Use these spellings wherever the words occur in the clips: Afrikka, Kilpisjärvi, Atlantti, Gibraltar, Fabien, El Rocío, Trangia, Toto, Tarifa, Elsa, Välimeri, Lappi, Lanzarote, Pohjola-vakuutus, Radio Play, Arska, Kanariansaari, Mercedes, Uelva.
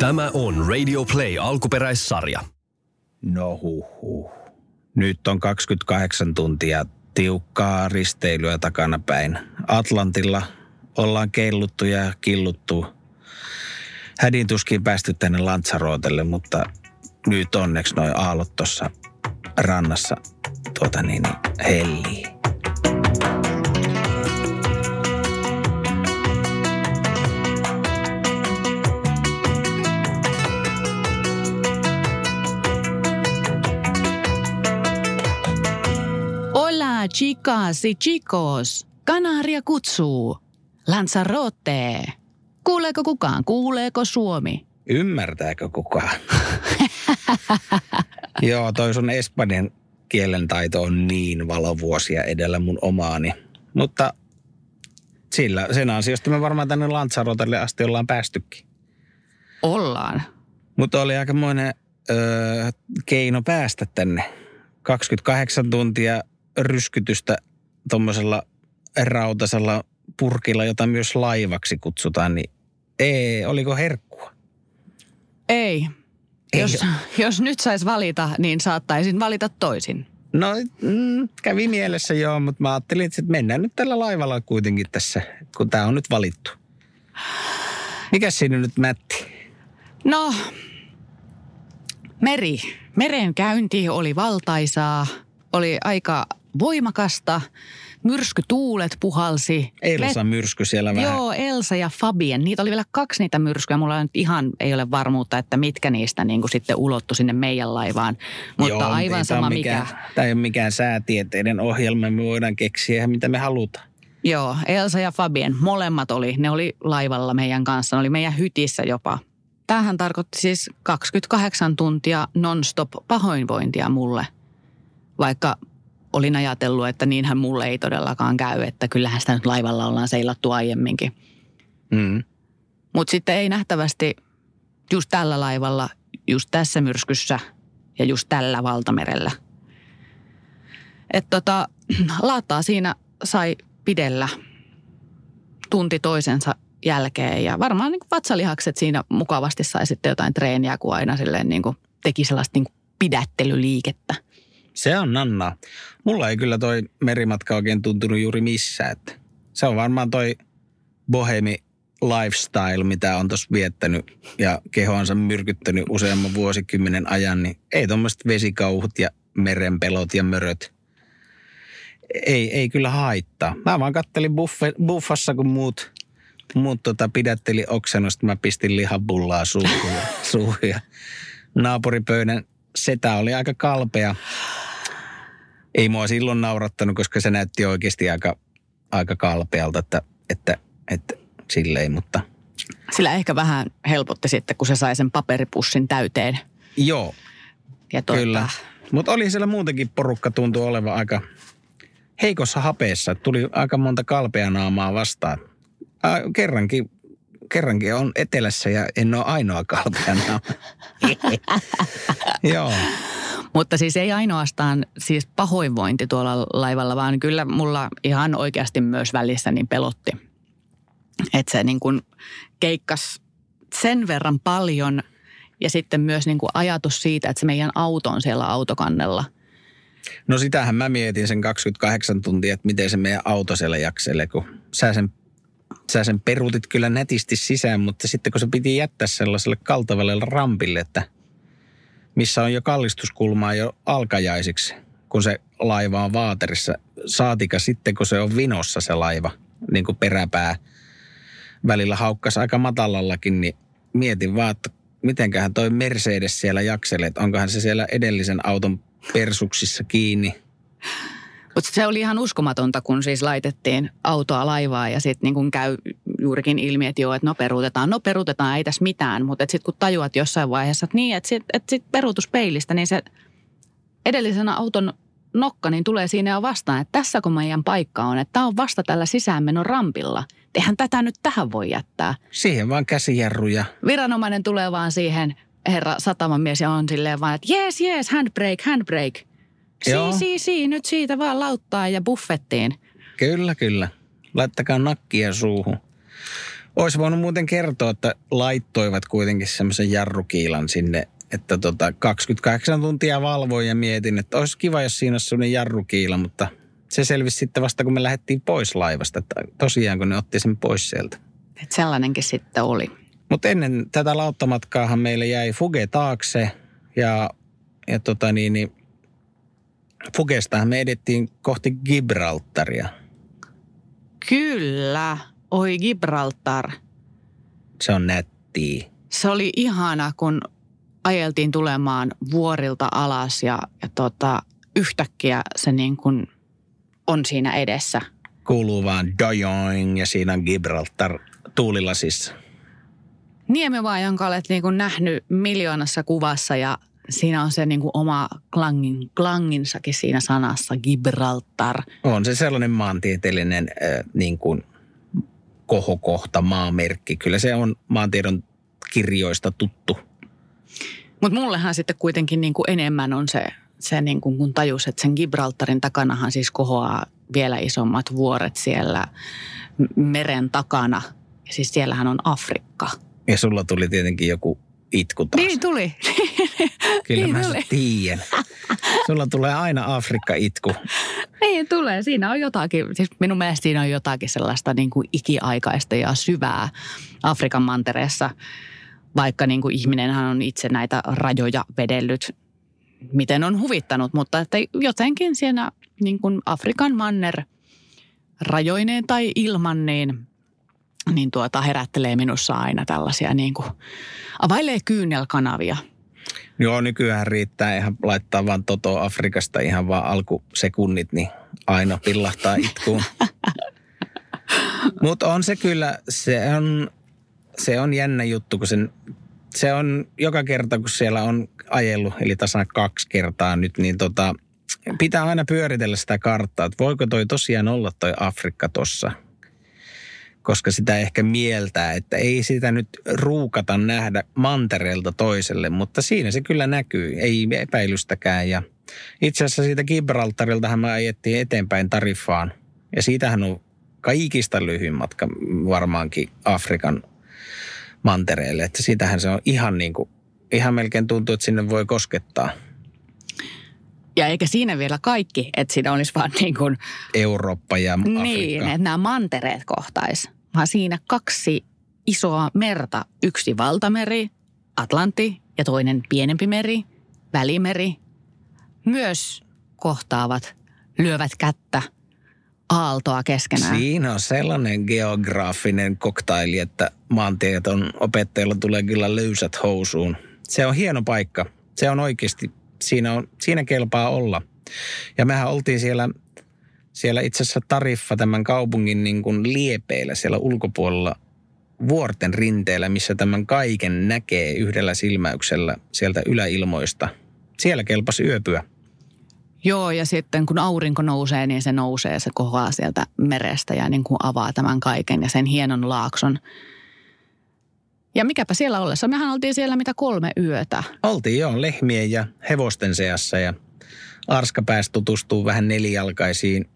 Tämä on Radio Play alkuperäissarja. No huhhuh. Nyt on 28 tuntia tiukkaa risteilyä takanapäin. Atlantilla ollaan keilluttu ja killuttu. Hädin tuskin päästy tänne Lanzarotelle, mutta nyt onneksi noi aallot tuossa rannassa hellii. Hola chicas y chicos, Kanaria kutsuu, Lanzarote. Kuuleeko kukaan? Kuuleeko Suomi? Ymmärtääkö kukaan? Joo, toi sun espanjan kielen taito on niin valovuosia edellä mun omaani. Mutta sen ansiosta me varmaan tänne Lanzarotelle asti ollaan päästykin. Ollaan. Mutta oli aikamoinen keino päästä tänne. 28 tuntia ryskytystä tommosella rautasella purkilla, jota myös laivaksi kutsutaan, niin oliko herkkua? Ei. Jos nyt sais valita, niin saattaisin valita toisin. No, kävi mielessä joo, mutta mä ajattelin, että mennään nyt tällä laivalla kuitenkin tässä, kun tää on nyt valittu. Mikäs siinä nyt mätti? No, meren käynti oli valtaisaa, oli aika voimakasta. Myrskytuulet puhalsi. Elsa myrsky siellä vähän. Joo, Elsa ja Fabien. Niitä oli vielä kaksi niitä myrskyä. Mulla nyt ihan ei ole varmuutta, että mitkä niistä niin kuin sitten ulottu sinne meidän laivaan. Mutta joo, aivan sama mikä. Tämä ei ole mikään säätieteiden ohjelma. Me voidaan keksiä mitä me halutaan. Joo, Elsa ja Fabien. Molemmat oli. Ne oli laivalla meidän kanssa. Ne oli meidän hytissä jopa. Tämähän tarkoitti siis 28 tuntia non-stop pahoinvointia mulle. Vaikka olin ajatellut, että niinhän mulle ei todellakaan käy, että kyllähän sitä nyt laivalla ollaan seilattu aiemminkin. Mm. Mutta sitten ei nähtävästi just tällä laivalla, just tässä myrskyssä ja just tällä valtamerellä. Että laattaa siinä sai pidellä tunti toisensa jälkeen ja varmaan niin kuin vatsalihakset siinä mukavasti sai sitten jotain treeniä, kun aina silleen niin kuin teki sellaista niin kuin pidättelyliikettä. Se on nannaa. Mulla ei kyllä toi merimatka oikein tuntunut juuri missään. Se on varmaan toi bohemi lifestyle, mitä on tossa viettänyt ja kehoansa myrkyttänyt useamman vuosikymmenen ajan, niin ei tommoset vesikauhut ja merenpelot ja möröt. Ei kyllä haittaa. Mä vaan kattelin buffassa, kun muut pidätteli oksennusta. Mä pistin lihapullaa suuhun ja naapuripöydän setä oli aika kalpea. Ei mua silloin naurattanut, koska se näytti oikeasti aika kalpealta, että silleen, mutta... Sillä ehkä vähän helpotti sitten, kun se sai sen paperipussin täyteen. Joo, ja kyllä. Mutta oli siellä muutenkin porukka tuntui olevan aika heikossa hapeessa. Tuli aika monta kalpeanaamaa vastaan. Kerrankin on etelässä ja en ole ainoa kalpeanaamaa. Joo. Mutta siis ei ainoastaan siis pahoinvointi tuolla laivalla, vaan kyllä mulla ihan oikeasti myös välissä niin pelotti. Että se niin kuin keikkasi sen verran paljon ja sitten myös niin kuin ajatus siitä, että se meidän auto on siellä autokannella. No sitähän mä mietin sen 28 tuntia, että miten se meidän auto siellä jakselee, kun sä sen peruutit kyllä nätisti sisään, mutta sitten kun se piti jättää sellaiselle kaltavalle rampille, että missä on jo kallistuskulmaa jo alkajaisiksi, kun se laiva on vaaterissa. Saatika sitten, kun se on vinossa se laiva, niin kuin peräpää välillä haukkasi aika matalallakin, niin mietin vaan, että mitenköhän toi Mercedes siellä jakselee, että onkohan se siellä edellisen auton persuksissa kiinni. Mutta se oli ihan uskomatonta, kun siis laitettiin autoa laivaa ja sitten niin kun käy juurikin ilmi, että joo, että no peruutetaan, ei tässä mitään. Mutta sitten kun tajuat jossain vaiheessa, että niin, että sit peruutuspeilistä, niin se edellisenä auton nokka niin tulee siinä vastaan, että tässä kun meidän paikka on, että tämä on vasta tällä sisäänmenon rampilla. Eihän tätä nyt tähän voi jättää. Siihen vaan käsijarruja. Viranomainen tulee vaan siihen, herra satamamies, ja on silleen vaan, että jees, handbrake. Nyt siitä vaan lauttaa ja buffettiin. Kyllä. Laittakaa nakkia suuhun. Olisi voinut muuten kertoa, että laittoivat kuitenkin semmoisen jarrukiilan sinne, että 28 tuntia valvoin ja mietin, että olisi kiva, jos siinä olisi semmoinen jarrukiila, mutta se selvisi sitten vasta, kun me lähdettiin pois laivasta, että tosiaan kun ne otti sen pois sieltä. Että sellainenkin sitten oli. Mutta ennen tätä lauttamatkaahan meille jäi Fuge taakse ja Fugestahan me edettiin kohti Gibraltaria. Kyllä, oi Gibraltar. Se on nättiä. Se oli ihana, kun ajeltiin tulemaan vuorilta alas ja yhtäkkiä se niin kuin on siinä edessä. Kuuluu vaan dojoing ja siinä on Gibraltar tuulilasissa. Niemi vaan, jonka olet niin kuin nähnyt miljoonassa kuvassa ja siinä on se niin kuin oma klanginsakin siinä sanassa, Gibraltar. On se sellainen maantieteellinen niin kuin kohokohta, maamerkki. Kyllä se on maantiedon kirjoista tuttu. Mutta mullehan sitten kuitenkin niin kuin enemmän on se niin kuin kun tajus, että sen Gibraltarin takanahan siis kohoaa vielä isommat vuoret siellä meren takana. Ja siis siellähän on Afrikka. Ja sulla tuli tietenkin joku itku taas. Niin tuli. Kyllä niin mä tuli. Tiedän. Sulla tulee aina Afrikka-itku. Niin tulee. Siinä on jotakin, siis minun mielestä siinä on jotakin sellaista niin kuin ikiaikaista ja syvää Afrikan mantereessa. Vaikka niin kuin ihminenhän on itse näitä rajoja vedellyt, miten on huvittanut. Mutta että jotenkin siinä niin kuin Afrikan manner rajoineen tai ilman niin herättelee minussa aina tällaisia niin kuin availee kyynelkanavia. Joo, nykyään riittää ihan laittaa vaan Toto Afrikasta ihan vaan alkusekunnit, niin aina pillahtaa itkuun. Mutta on se kyllä, se on jännä juttu, kun se on joka kerta, kun siellä on ajellut, eli tasan 2 kertaa nyt, niin pitää aina pyöritellä sitä karttaa, että voiko toi tosiaan olla toi Afrikka tossa. Koska sitä ehkä mieltää, että ei sitä nyt ruukata nähdä mantereelta toiselle, mutta siinä se kyllä näkyy, ei epäilystäkään. Ja itse asiassa siitä Gibraltariltahan me ajettiin eteenpäin Tarifaan ja siitähän on kaikista lyhyin matka varmaankin Afrikan mantereelle. Että siitähän se on ihan niin kuin, ihan melkein tuntuu, että sinne voi koskettaa. Ja eikä siinä vielä kaikki, että siinä olisi vaan niin kuin Eurooppa ja Afrikka. Niin, että nämä mantereet kohtaisi. Vaan siinä 2 isoa merta. Yksi valtameri, Atlantti, ja toinen pienempi meri, Välimeri. Myös kohtaavat, lyövät kättä, aaltoa keskenään. Siinä on sellainen geograafinen koktaili, että maantieton opettajilla tulee kyllä löysät housuun. Se on hieno paikka. Se on oikeasti. Siinä kelpaa olla. Ja mehän oltiin siellä itse asiassa Tarifa tämän kaupungin niin kuin liepeillä siellä ulkopuolella vuorten rinteellä, missä tämän kaiken näkee yhdellä silmäyksellä sieltä yläilmoista. Siellä kelpasi yöpyä. Joo, ja sitten kun aurinko nousee, niin se nousee, se kohoaa sieltä merestä ja niin kuin avaa tämän kaiken ja sen hienon laakson. Ja mikäpä siellä ollessa? Mehän oltiin siellä mitä 3 yötä. Oltiin joo, lehmien ja hevosten seassa ja Arska pääsi tutustumaan vähän nelijalkaisiin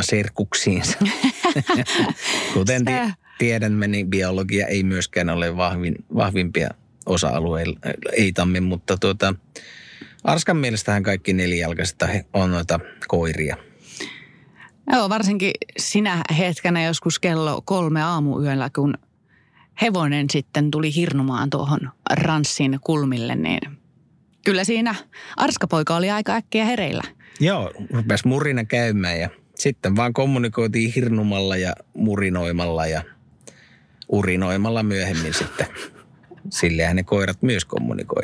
serkuksiin. Kuten tiedämme, niin biologia ei myöskään ole vahvimpia osa-alueilla, ei tammi, mutta Arskan mielestähän kaikki nelijalkaiset on noita koiria. Joo, varsinkin sinä hetkenä joskus kello 3 aamuyöllä, kun hevonen sitten tuli hirnumaan tuohon ranssin kulmille, niin kyllä siinä Arskapoika oli aika äkkiä hereillä. Joo, rupesi murina käymään ja sitten vaan kommunikoitiin hirnumalla ja murinoimalla ja urinoimalla myöhemmin sitten. Sillehän ne koirat myös kommunikoi.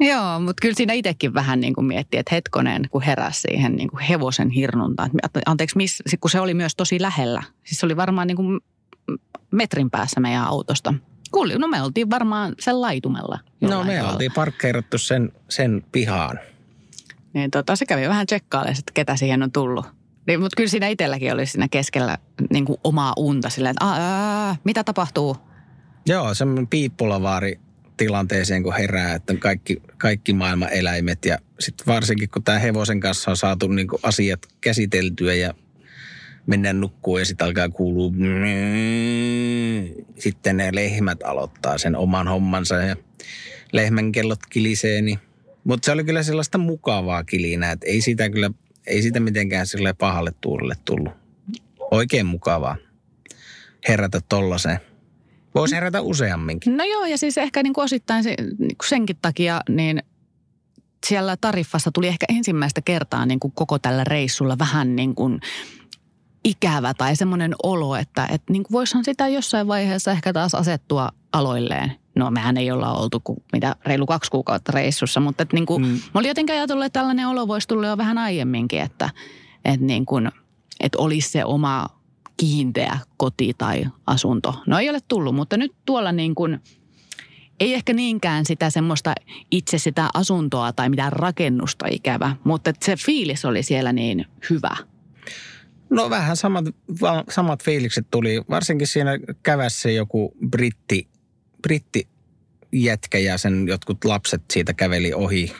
Joo, mutta kyllä siinä itsekin vähän niin kuin miettii, että hetkonen, kun heräsi siihen niin kuin hevosen hirnuntaan. Anteeksi, kun se oli myös tosi lähellä. Siis se oli varmaan niin kuin metrin päässä meidän autosta. No me oltiin varmaan sen laitumella. No me oltiin parkkeerattu sen pihaan. Niin se kävi vähän tsekkailemaan, että ketä siihen on tullut. Niin, mutta kyllä siinä itselläkin oli siinä keskellä niin kuin omaa unta silleen, että mitä tapahtuu? Joo, semmoinen piippulavaari tilanteeseen, kun herää, että kaikki maailman eläimet ja sitten varsinkin kun tämä hevosen kanssa on saatu niin kuin asiat käsiteltyä ja mennään nukkuun ja sitten alkaa kuulua. Sitten ne lehmät aloittaa sen oman hommansa ja lehmän kellot kilisee. Niin. Mutta se oli kyllä sellaista mukavaa kilinää, että ei sitä mitenkään sille pahalle tuurille tullut. Oikein mukavaa herätä tollaiseen. Voisi herätä useamminkin. No joo, ja siis ehkä niin kuin osittain senkin takia, niin siellä Tarifassa tuli ehkä ensimmäistä kertaa niin kuin koko tällä reissulla vähän niin kuin ikävä tai semmoinen olo, että niin kuin voisihan sitä jossain vaiheessa ehkä taas asettua aloilleen. No mehän ei olla oltu kuin mitä reilu 2 kuukautta reissussa, mutta että niin kuin, mä olin jotenkin ajatellut, että tällainen olo voisi tulla jo vähän aiemminkin, että niin kuin, että olisi se oma kiinteä koti tai asunto. No ei ole tullut, mutta nyt tuolla niin kuin, ei ehkä niinkään sitä semmoista itse sitä asuntoa tai mitään rakennusta ikävä, mutta se fiilis oli siellä niin hyvä. No vähän samat fiilikset tuli, varsinkin siinä kävässä joku brittijätkä ja sen jotkut lapset siitä käveli ohi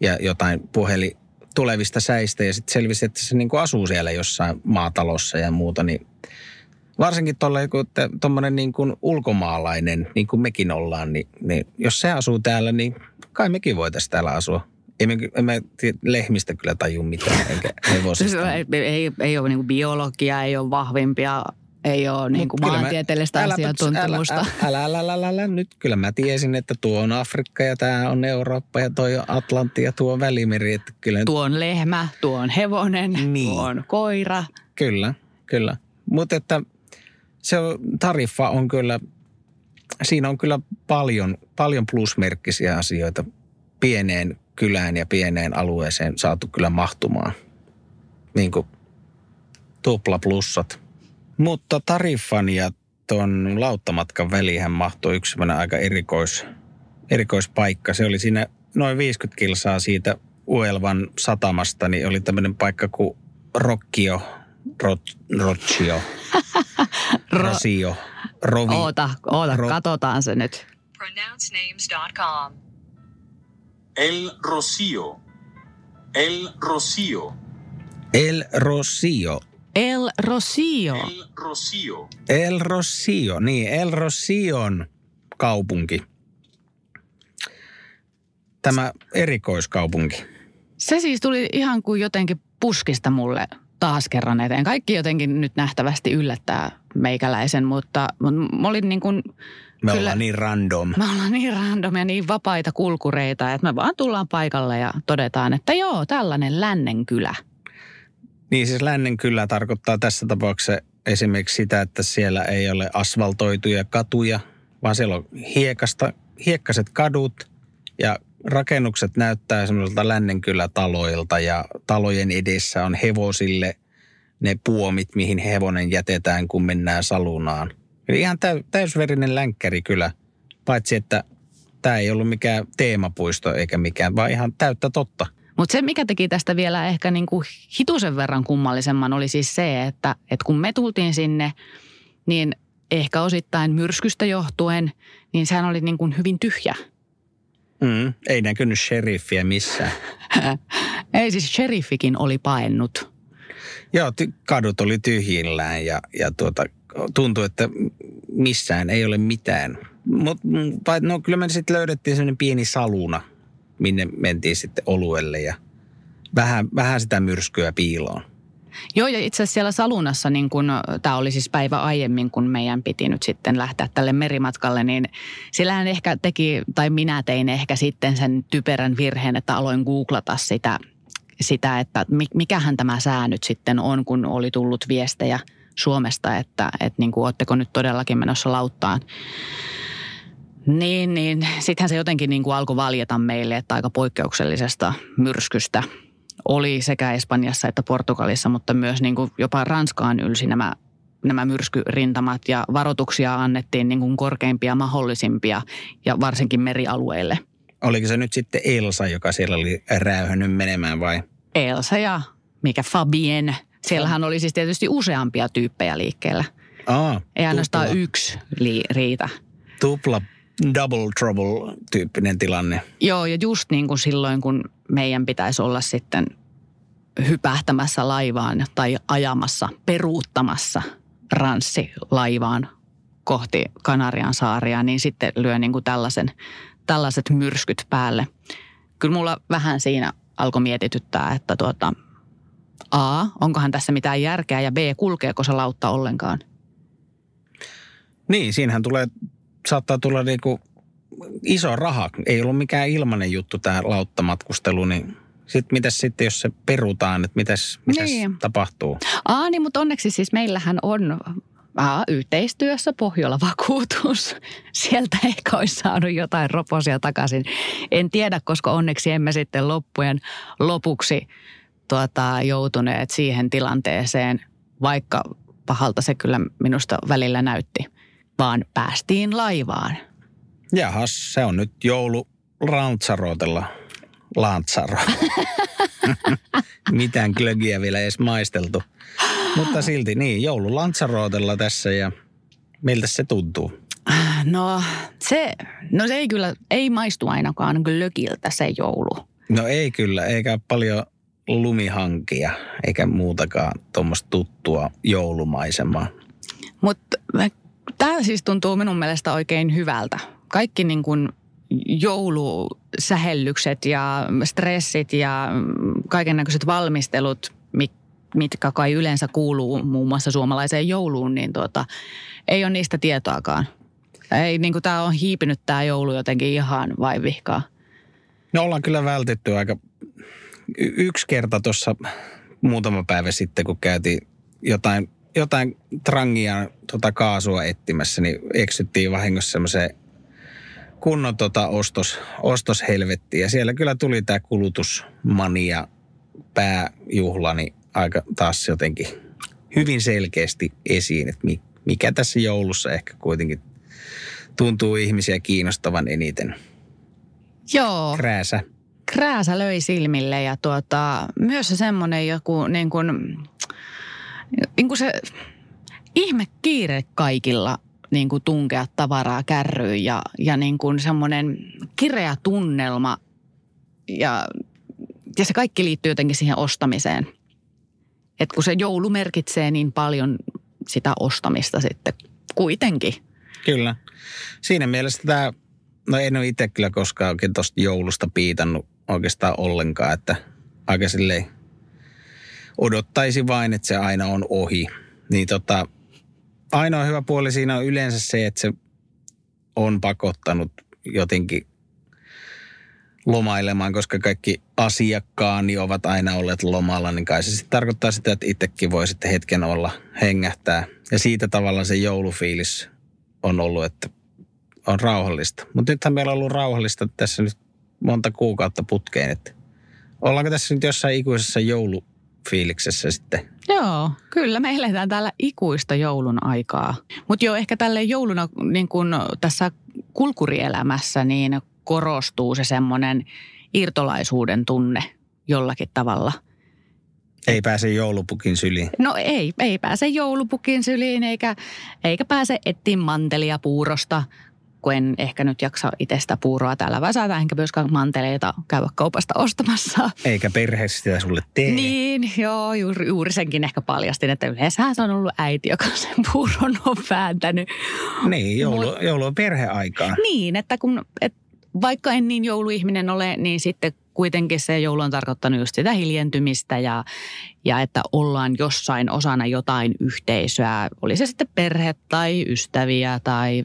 ja jotain puheli tulevista säistä ja sitten selvisi, että se niinku asuu siellä jossain maatalossa ja muuta, niin varsinkin tuommoinen niin kuin ulkomaalainen, niin kuin mekin ollaan, niin jos se asuu täällä, niin kai mekin voitaisiin täällä asua. Emme lehmistä kyllä tajua mitään, eikä hevosista. ei ole niin biologiaa, ei ole vahvimpia, ei ole niin maantieteellistä asiantuntemusta. Älä, nyt kyllä mä tiesin, että tuo on Afrikka ja tämä on Eurooppa ja toi on Atlantti ja tuo on Välimeri. Että kyllä tuo on lehmä, tuo on hevonen, niin. Tuo on koira. Kyllä. Mutta että se Tarifa on kyllä, siinä on kyllä paljon plusmerkkisiä asioita. Pieneen kylään ja pieneen alueeseen saatu kyllä mahtumaan. Niin kuin tuplaplussat. Mutta Tarifan ja ton lauttamatkan välihän mahtui yksi semmoinen aika erikoispaikka. Se oli siinä noin 50 kilsaa siitä Uelvan satamasta, niin oli tämmöinen paikka kuin Rocío. Oota, katsotaan se nyt. Pronouncenames.com. El Rocío. Niin, El Rocíon kaupunki. Tämä erikoiskaupunki. Se siis tuli ihan kuin jotenkin puskista mulle taas kerran eteen. Kaikki jotenkin nyt nähtävästi yllättää meikäläisen, mutta mä olin niin kuin... Me ollaan niin random ja niin vapaita kulkureita, että me vaan tullaan paikalle ja todetaan, että joo, tällainen lännenkylä. Niin siis lännenkylä tarkoittaa tässä tapauksessa esimerkiksi sitä, että siellä ei ole asfaltoituja katuja, vaan siellä on hiekkaset kadut ja rakennukset näyttää semmoisilta lännenkylä-taloilta ja talojen edessä on hevosille ne puomit, mihin hevonen jätetään, kun mennään salunaan. Eli ihan täysverinen länkkäri kyllä, paitsi että tämä ei ollut mikään teemapuisto eikä mikään, vaan ihan täyttä totta. Mutta se, mikä teki tästä vielä ehkä niinku hitusen verran kummallisemman, oli siis se, että kun me tultiin sinne, niin ehkä osittain myrskystä johtuen, niin sehän oli niinku hyvin tyhjä. Ei näkynyt sheriffiä missään. Ei siis sheriffikin oli paennut. Joo, kadut oli tyhjillään ja tuntuu, että missään ei ole mitään. Mutta kyllä me sitten löydettiin sellainen pieni saluna, minne mentiin sitten oluelle ja vähän sitä myrskyä piiloon. Joo, ja itse asiassa siellä salunassa, niin kun tämä oli siis päivä aiemmin, kun meidän piti nyt sitten lähteä tälle merimatkalle, niin sillähän ehkä minä tein ehkä sitten sen typerän virheen, että aloin googlata sitä, että mikähän tämä sää nyt sitten on, kun oli tullut viestejä Suomesta, että niin kuin, ootteko nyt todellakin menossa lauttaan. Niin sittenhän se jotenkin niin kuin alkoi valjeta meille, että aika poikkeuksellisesta myrskystä oli sekä Espanjassa että Portugalissa, mutta myös niin kuin jopa Ranskaan ylsi nämä myrskyrintamat ja varoituksia annettiin niin kuin korkeimpia mahdollisimpia ja varsinkin merialueille. Oliko se nyt sitten Elsa, joka siellä oli räyhännyt menemään vai? Elsa ja mikä Fabien. Siellähän oli siis tietysti useampia tyyppejä liikkeellä. Ei ainoastaan yksi riitä. Tupla, double trouble tyyppinen tilanne. Joo, ja just niin kuin silloin, kun meidän pitäisi olla sitten hypähtämässä laivaan tai ajamassa, peruuttamassa ranssilaivaan kohti Kanariansaaria, niin sitten lyö niin kuin tällaiset myrskyt päälle. Kyllä mulla vähän siinä alkoi mietityttää, että A, onkohan tässä mitään järkeä ja B, kulkeeko se lautta ollenkaan? Niin, siinähän saattaa tulla niinku iso raha. Ei ollut mikään ilmainen juttu tämä lauttamatkustelu, niin mitäs sitten, jos se perutaan, että mitäs niin tapahtuu? Niin, mutta onneksi siis meillähän on yhteistyössä Pohjola-vakuutus. Sieltä ehkä olisi saanut jotain roposia takaisin. En tiedä, koska onneksi emme sitten loppujen lopuksi joutuneet siihen tilanteeseen, vaikka pahalta se kyllä minusta välillä näytti, vaan päästiin laivaan. Jahas, se on nyt joulu Lanzarotella. Mitään klögiä vielä edes maisteltu. Mutta silti niin, joulu Lanzarotella tässä ja miltä se tuntuu? No se ei kyllä, ei maistu ainakaan klögiltä se joulu. No ei kyllä, eikä paljon lumihankia eikä muutakaan tuommoista tuttua joulumaisemaa. Mutta tämä siis tuntuu minun mielestä oikein hyvältä. Kaikki niin kuin joulusähellykset ja stressit ja kaikennäköiset valmistelut, mitkä kai yleensä kuuluu muun muassa suomalaiseen jouluun, niin ei ole niistä tietoakaan. Ei, niin kuin tämä on hiipinyt tämä joulu jotenkin ihan vaivihkaa. No ollaan kyllä vältetty aika. Yksi kerta tuossa muutama päivä sitten, kun käytiin jotain trangia kaasua etsimässä, niin eksyttiin vahingossa semmoiseen kunnon ostoshelvettiin. Ja siellä kyllä tuli tämä kulutusmania pääjuhla, niin aika taas jotenkin hyvin selkeästi esiin, että mikä tässä joulussa ehkä kuitenkin tuntuu ihmisiä kiinnostavan eniten. Joo. Krääsä löi silmille ja myös semmoinen joku niin kuin se ihme kiire kaikilla niin kuin tunkea tavaraa kärryyn ja niin kuin semmoinen kireä tunnelma ja se kaikki liittyy jotenkin siihen ostamiseen. Et kun se joulu merkitsee niin paljon sitä ostamista sitten kuitenkin. Kyllä. Siinä mielessä tämä, en ole itse kyllä koskaan oikein tuosta joulusta piitannut oikeastaan ollenkaan, että aika silleen odottaisi vain, että se aina on ohi. Niin ainoa hyvä puoli siinä on yleensä se, että se on pakottanut jotenkin lomailemaan, koska kaikki asiakkaani ovat aina olleet lomalla, niin kai se sitten tarkoittaa sitä, että itsekin voi sitten hetken olla hengähtää. Ja siitä tavallaan se joulufiilis on ollut, että on rauhallista. Mutta nythän meillä on ollut rauhallista tässä nyt monta kuukautta putkeen, että ollaanko tässä nyt jossain ikuisessa joulufiiliksessä sitten? Joo, kyllä me eletään täällä ikuista joulun aikaa. Mutta joo, ehkä tälle jouluna niin kun tässä kulkurielämässä niin korostuu se semmoinen irtolaisuuden tunne jollakin tavalla. Ei pääse joulupukin syliin. No ei pääse joulupukin syliin eikä pääse etsiin mantelia puurosta, kun en ehkä nyt jaksa itse sitä puuroa täällä väsätä, enkä myöskään manteleita käydä kaupasta ostamassa. Eikä perhe sitä sulle tee. Niin, joo, juuri senkin ehkä paljastin, että yleensähän se on ollut äiti, joka sen puuron on vääntänyt. Niin, joulu on perheaikaa. Niin, että vaikka en niin jouluihminen ole, niin sitten kuitenkin se joulu on tarkoittanut just sitä hiljentymistä ja että ollaan jossain osana jotain yhteisöä. Oli se sitten perhe tai ystäviä tai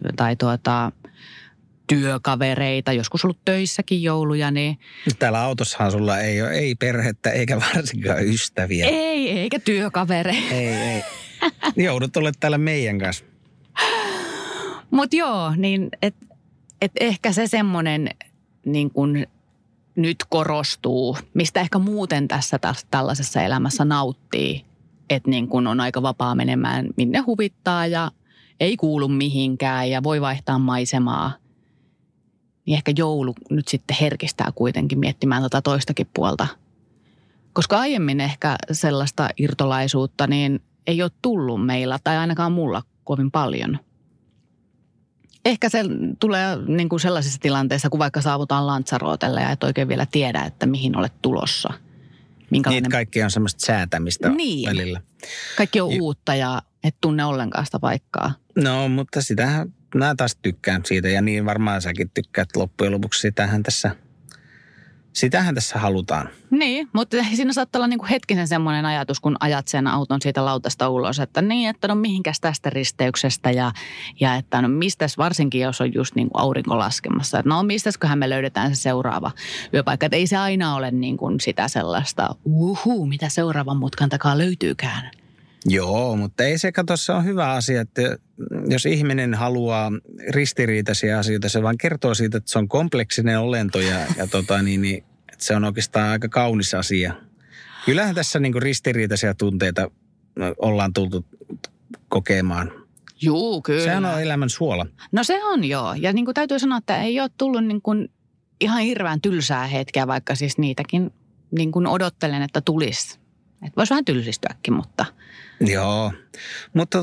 työkavereita, joskus ollut töissäkin jouluja. Niin täällä autossahan sulla ei ole ei perhettä eikä varsinkaan ystäviä. Ei, eikä työkavereita. Ei. Joudut olemaan täällä meidän kanssa. Mutta joo, niin et ehkä se semmoinen niin kun nyt korostuu, mistä ehkä muuten tässä tällaisessa elämässä nauttii, että niin kun on aika vapaa menemään minne huvittaa ja ei kuulu mihinkään ja voi vaihtaa maisemaa. Niin ehkä joulu nyt sitten herkistää kuitenkin miettimään toistakin puolta. Koska aiemmin ehkä sellaista irtolaisuutta niin ei ole tullut meillä tai ainakaan mulla kovin paljon. Ehkä se tulee niin kuin sellaisessa tilanteessa, kun vaikka saavutaan Lanzarotelle ja et oikein vielä tiedä, että mihin olet tulossa. minkälainen... Niitä kaikki on semmoista säätämistä niin. välillä. Kaikki on uutta ja et tunne ollenkaan sitä paikkaa. No, mutta sitähän mä taas tykkään siitä ja niin varmaan säkin tykkäät loppujen lopuksi sitähän tässä halutaan. Niin, mutta siinä saattaa olla niinku hetkisen semmoinen ajatus, kun ajat sen auton siitä lautasta ulos, että niin, että no mihinkäs tästä risteyksestä ja että no mistäs, varsinkin jos on just niinku aurinko laskemassa, että no mistäsköhän me löydetään se seuraava yöpaikka. Että ei se aina ole niinku sitä sellaista, mitä seuraavan mutkan takaa löytyykään. Joo, mutta ei se kato, se on hyvä asia, että jos ihminen haluaa ristiriitaisia asioita, se vaan kertoo siitä, että se on kompleksinen olento ja että se on oikeastaan aika kaunis asia. Kyllähän tässä niinku ristiriitaisia tunteita ollaan tultu kokemaan. Juu, kyllä. Sehän on elämän suola. No se on joo, ja niin kuin täytyy sanoa, että ei ole tullut niin kuin ihan hirveän tylsää hetkeä, vaikka siis niitäkin niin kuin odottelen, että tulisi. Että voisi vähän tylsistyäkin, mutta... Joo, mutta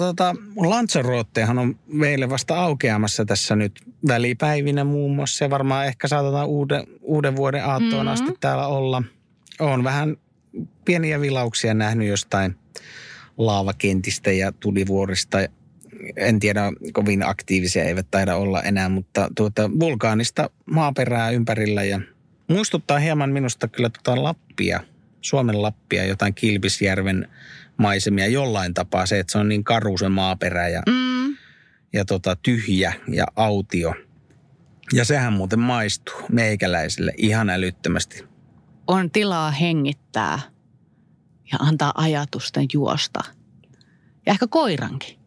Lanzarotehan on meille vasta aukeamassa tässä nyt välipäivinä muun muassa. Ja varmaan ehkä saatetaan uuden vuoden aattoon asti täällä olla. Olen vähän pieniä vilauksia nähnyt jostain laavakentistä ja tulivuorista. En tiedä, kovin aktiivisia eivät taida olla enää, mutta vulkaanista maaperää ympärillä. Ja muistuttaa hieman minusta kyllä Lappia. Suomen Lappia, jotain Kilpisjärven maisemia jollain tapaa. Se, että se on niin karu se maaperä ja tyhjä ja autio. Ja sehän muuten maistuu meikäläisille ihan älyttömästi. On tilaa hengittää ja antaa ajatusten juosta. Ja ehkä koirankin.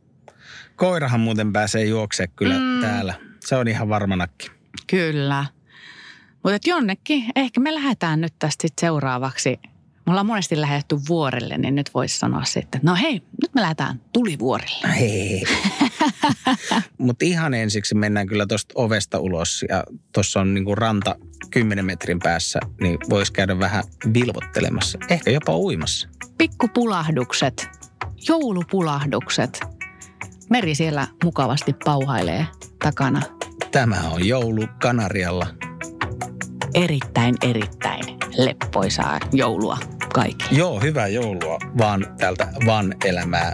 Koirahan muuten pääsee juoksemaan kyllä täällä. Se on ihan varmanakin. Kyllä. Mutta jonnekin, ehkä me lähdetään nyt tästä sitten seuraavaksi. Me ollaan monesti lähdetty vuorelle, niin nyt voisi sanoa sitten, no hei, nyt me lähdetään tulivuorelle. Hei. Mutta ihan ensiksi mennään kyllä tuosta ovesta ulos ja tuossa on niinku ranta 10 metrin päässä, niin voisi käydä vähän vilvottelemassa, ehkä jopa uimassa. Pikkupulahdukset, joulupulahdukset. Meri siellä mukavasti pauhailee takana. Tämä on joulu Kanarialla. Erittäin, erittäin leppoisaa joulua kaikille. Joo, hyvää joulua vaan täältä Van elämää